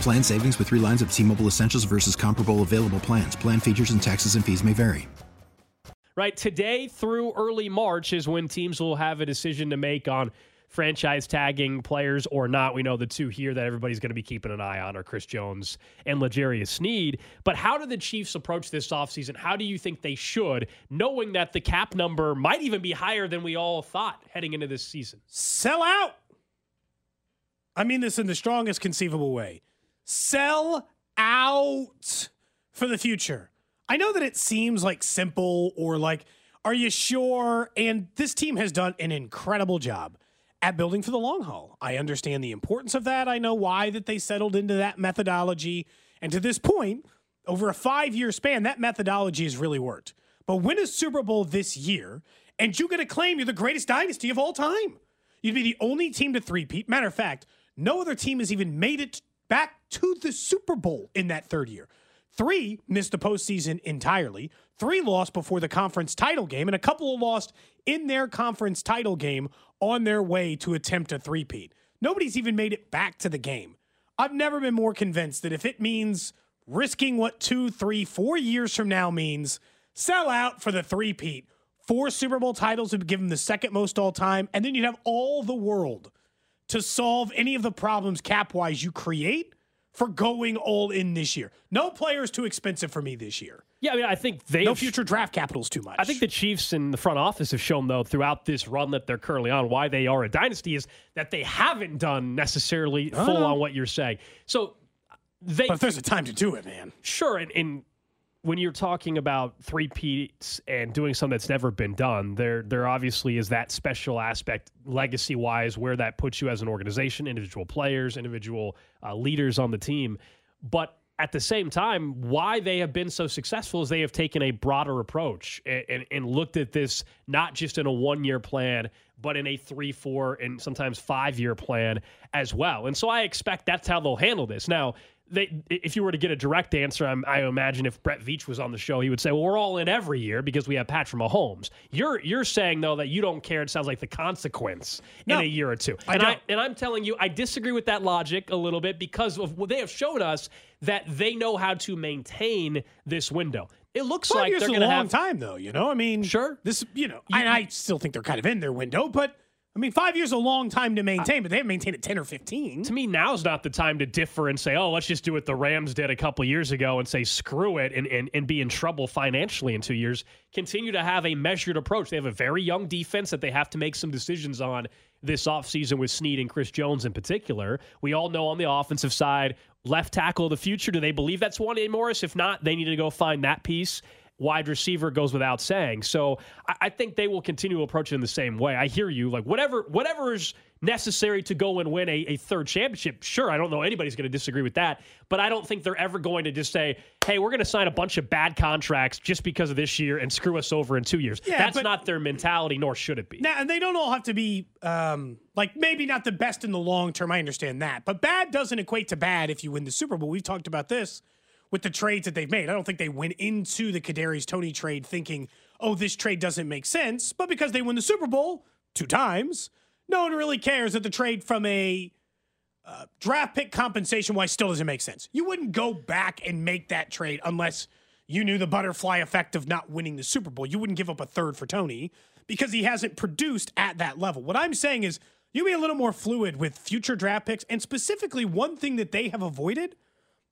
Plan savings with 3 lines of T-Mobile Essentials versus comparable available plans. Plan features and taxes and fees may vary. Right, today through early March is when teams will have a decision to make on franchise tagging players or not. We know the two here that everybody's going to be keeping an eye on are Chris Jones and L'Jarius Sneed. But how do the Chiefs approach this offseason? How do you think they should, knowing that the cap number might even be higher than we all thought heading into this season? Sell out! I mean this in the strongest conceivable way. Sell out for the future. I know that it seems like simple or like, are you sure? And this team has done an incredible job at building for the long haul. I understand the importance of that. I know why that they settled into that methodology. And to this point, over a 5-year span, that methodology has really worked. But win a Super Bowl this year, and you get to claim you're the greatest dynasty of all time. You'd be the only team to three-peat. Matter of fact, no other team has even made it back to the Super Bowl in that third year. 3 missed the postseason entirely. 3 lost before the conference title game, and a couple lost in their conference title game on their way to attempt a three-peat. Nobody's even made it back to the game. I've never been more convinced that if it means risking what 2, 3, 4 years from now means, sell out for the three-peat. 4 Super Bowl titles would give them the second most all time, and then you'd have all the world to solve any of the problems cap-wise you create for going all in this year. No player's too expensive for me this year. Yeah, I mean, I think they no future draft capital's too much. I think the Chiefs and the front office have shown, though, throughout this run that they're currently on, why they are a dynasty is that they haven't done necessarily full on what you're saying. But if there's a time to do it, man. Sure, and when you're talking about three-peats and doing something that's never been done, there obviously is that special aspect legacy-wise where that puts you as an organization, individual players, individual leaders on the team. But at the same time, why they have been so successful is they have taken a broader approach and looked at this not just in a 1-year plan, but in a 3, 4, and sometimes 5-year plan as well. And so I expect that's how they'll handle this. Now, if you were to get a direct answer, I imagine if Brett Veach was on the show, he would say, well, we're all in every year because we have Patrick Mahomes. You're saying, though, that you don't care. It sounds like the consequence in a year or two. And I'm telling you, I disagree with that logic a little bit because of what they have shown us that they know how to maintain this window. It looks like they're going to have a long time, though. You know, I mean, sure. This, you know, I still think they're kind of in their window, but I mean, 5 years is a long time to maintain, but they haven't maintained it 10 or 15. To me, now's not the time to differ and say, oh, let's just do what the Rams did a couple years ago and say, screw it, and be in trouble financially in 2 years. Continue to have a measured approach. They have a very young defense that they have to make some decisions on this offseason with Sneed and Chris Jones in particular. We all know on the offensive side, left tackle of the future. Do they believe that's Juan Morris? If not, they need to go find that piece. Wide receiver goes without saying. So I think they will continue to approach it in the same way. I hear you. Like whatever is necessary to go and win a third championship, sure, I don't know anybody's going to disagree with that. But I don't think they're ever going to just say, hey, we're going to sign a bunch of bad contracts just because of this year and screw us over in 2 years. Yeah, that's not their mentality, nor should it be. Now, and they don't all have to be, maybe not the best in the long term. I understand that. But bad doesn't equate to bad if you win the Super Bowl. We've talked about this with the trades that they've made. I don't think they went into the Kadarius Toney trade thinking, oh, this trade doesn't make sense. But because they win the Super Bowl 2 times, no one really cares that the trade from a draft pick compensation-wise still doesn't make sense. You wouldn't go back and make that trade unless you knew the butterfly effect of not winning the Super Bowl. You wouldn't give up a third for Toney because he hasn't produced at that level. What I'm saying is You be a little more fluid with future draft picks, and specifically one thing that they have avoided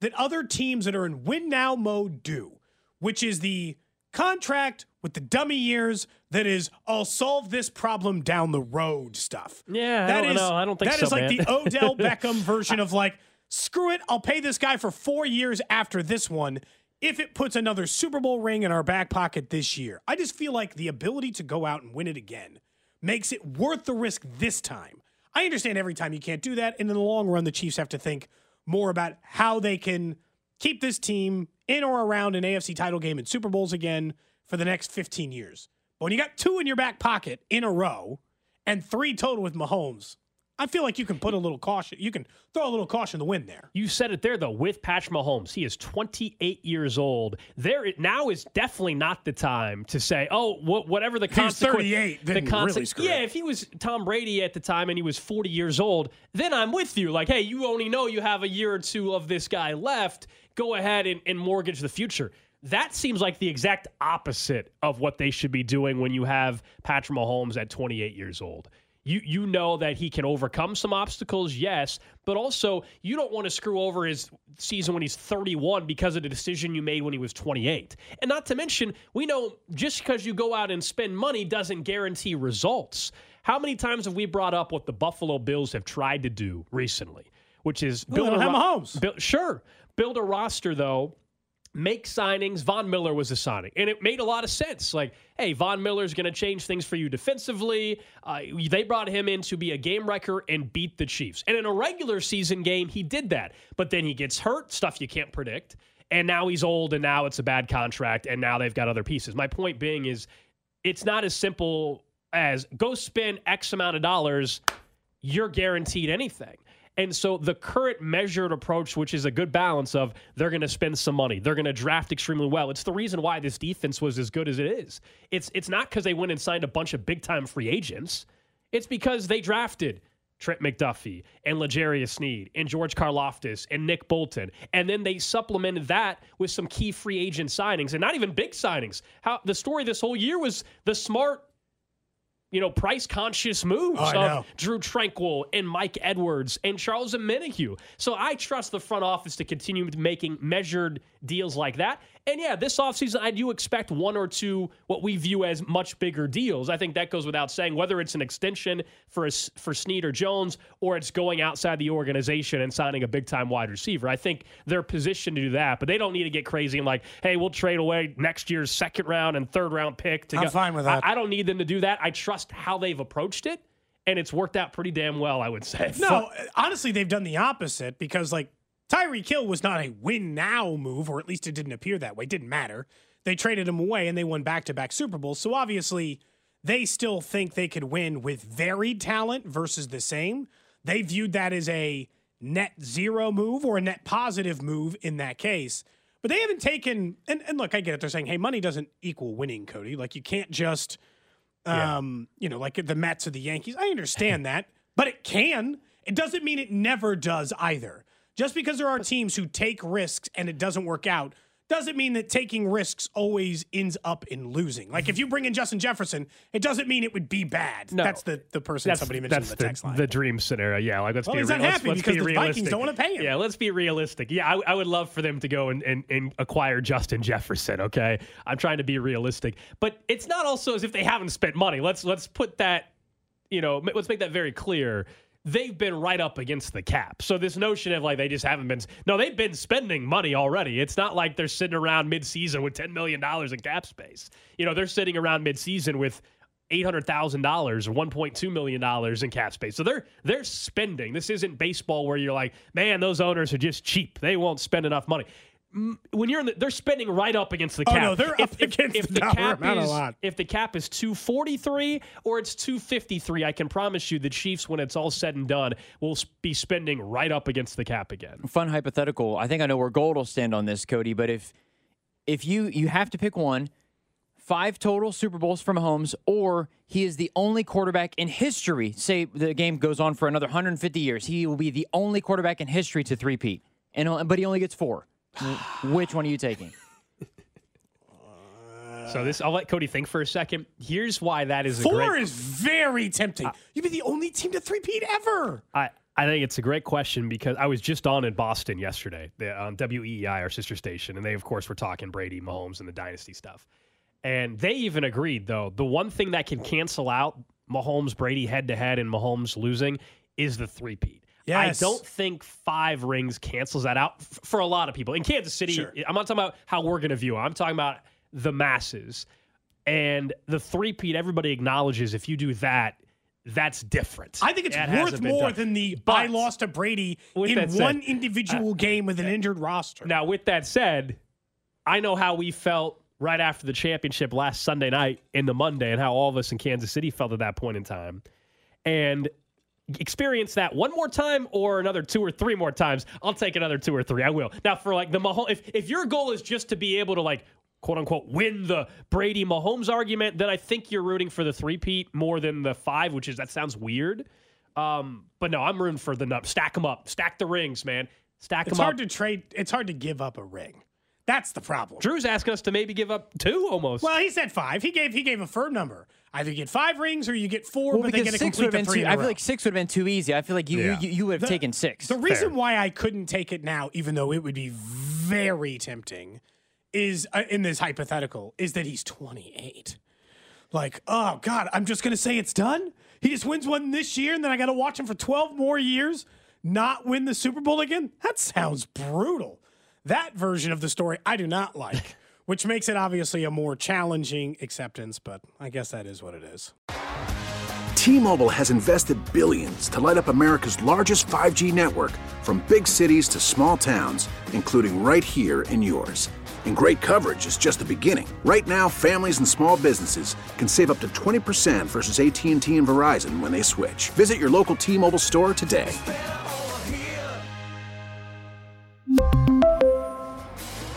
that other teams that are in win now mode do, which is the contract with the dummy years that is, I'll solve this problem down the road stuff. Yeah, I don't think so. That is like the Odell Beckham version of like, screw it, I'll pay this guy for 4 years after this one if it puts another Super Bowl ring in our back pocket this year. I just feel like the ability to go out and win it again makes it worth the risk this time. I understand every time you can't do that, and in the long run, the Chiefs have to think more about how they can keep this team in or around an AFC title game and Super Bowls again for the next 15 years. But when you got two in your back pocket in a row and three total with Mahomes, I feel like you can put a little caution. You can throw a little caution to the wind there. You said it there, though, with Patrick Mahomes. He is 28 years old. There now is definitely not the time to say, oh, whatever the consequence. If he was 38, then really screw it. If he was Tom Brady at the time and he was 40 years old, then I'm with you. Like, hey, you only know you have a year or two of this guy left. Go ahead and mortgage the future. That seems like the exact opposite of what they should be doing when you have Patrick Mahomes at 28 years old. You know that he can overcome some obstacles, yes, but also you don't want to screw over his season when he's 31 because of the decision you made when he was 28. And not to mention, we know just because you go out and spend money doesn't guarantee results. How many times have we brought up what the Buffalo Bills have tried to do recently, which is build a roster, though, make signings. Von Miller was a signing, and it made a lot of sense. Like, hey, Von Miller's going to change things for you defensively. They brought him in to be a game wrecker and beat the Chiefs. And in a regular season game, he did that. But then he gets hurt, stuff you can't predict. And now he's old, and now it's a bad contract, and now they've got other pieces. My point being is it's not as simple as go spend X amount of dollars, you're guaranteed anything. And so the current measured approach, which is a good balance of they're going to spend some money, they're going to draft extremely well. It's the reason why this defense was as good as it is. It's not because they went and signed a bunch of big-time free agents. It's because they drafted Trent McDuffie and L'Jarius Sneed and George Karloftis and Nick Bolton. And then they supplemented that with some key free agent signings, and not even big signings. The story this whole year was the smart, price-conscious moves of Drew Tranquil and Mike Edwards and Charles Menehue. So I trust the front office to continue making measured deals like that. And, yeah, this offseason I do expect one or two what we view as much bigger deals. I think that goes without saying, whether it's an extension for Sneed or Jones or it's going outside the organization and signing a big-time wide receiver. I think they're positioned to do that, but they don't need to get crazy and like, hey, we'll trade away next year's second-round and third-round pick. I'm fine with that. I don't need them to do that. I trust how they've approached it, and it's worked out pretty damn well, I would say. No, honestly, they've done the opposite because, like, Tyree Kill was not a win now move, or at least it didn't appear that way. It didn't matter. They traded him away and they won back-to-back Super Bowls. So obviously they still think they could win with varied talent versus the same. They viewed that as a net zero move or a net positive move in that case. But they haven't taken, and look, I get it. They're saying, hey, money doesn't equal winning, Cody. Like you can't just, like the Mets or the Yankees. I understand that, but it can. It doesn't mean it never does either. Just because there are teams who take risks and it doesn't work out doesn't mean that taking risks always ends up in losing. Like if you bring in Justin Jefferson, it doesn't mean it would be bad. No, that's the person somebody mentioned in the text line. The dream scenario. Yeah, like let's be realistic. Vikings don't want to pay him. Yeah, let's be realistic. Yeah, I would love for them to go and acquire Justin Jefferson, okay? I'm trying to be realistic. But it's not also as if they haven't spent money. Let's put that, let's make that very clear. They've been right up against the cap. So this notion of like they just haven't been – no, they've been spending money already. It's not like they're sitting around midseason with $10 million in cap space. They're sitting around midseason with $800,000 or $1.2 million in cap space. So they're spending. This isn't baseball where you're like, man, those owners are just cheap. They won't spend enough money. When you're they're spending right up against the cap. Oh, no, they're up against the cap. If the cap is 243 or it's 253, I can promise you the Chiefs, when it's all said and done, will be spending right up against the cap again. Fun hypothetical. I think I know where Gold will stand on this, Cody, but if you have to pick one, 5 total Super Bowls from Mahomes, or he is the only quarterback in history, say the game goes on for another 150 years, he will be the only quarterback in history to three-peat, but he only gets 4. Which one are you taking? So this, I'll let Cody think for a second. Here's why that is four a great... is very tempting. You'd be the only team to three-peat ever. I think it's a great question because I was just on in Boston yesterday on WEEI, our sister station, and they, of course, were talking Brady, Mahomes, and the dynasty stuff. And they even agreed, though, the one thing that can cancel out Mahomes, Brady head-to-head and Mahomes losing is the three-peat. Yes. I don't think five rings cancels that out for a lot of people. In Kansas City, sure. I'm not talking about how we're going to view it. I'm talking about the masses. And the three-peat, everybody acknowledges if you do that, that's different. I think it's worth more than the by loss to Brady in one individual game with an injured roster. Now, with that said, I know how we felt right after the championship last Sunday night into Monday and how all of us in Kansas City felt at that point in time. And experience that one more time or another two or three more times. I'll take another two or three. I will. Now, for like the Mahomes, if your goal is just to be able to like, quote unquote, win the Brady Mahomes argument, then I think you're rooting for the three-peat more than the five, which is, that sounds weird. But no, I'm rooting for the nut. Stack them up. Stack the rings, man. Stack them up. It's hard to trade. It's hard to give up a ring. That's the problem. Drew's asking us to maybe give up two almost. Well, he said five. He gave a firm number. Either you get five rings or you get four, but they get to complete the three. I feel like six would have been too easy. I feel like you would have taken six. The reason why I couldn't take it now, even though it would be very tempting, is in this hypothetical, is that he's 28. Like, oh, God, I'm just going to say it's done? He just wins one this year, and then I got to watch him for 12 more years not win the Super Bowl again? That sounds brutal. That version of the story I do not like, which makes it obviously a more challenging acceptance, but I guess that is what it is. T-Mobile has invested billions to light up America's largest 5G network from big cities to small towns, including right here in yours. And great coverage is just the beginning. Right now, families and small businesses can save up to 20% versus AT&T and Verizon when they switch. Visit your local T-Mobile store today.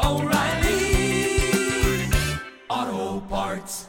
O'Reilly Auto Parts.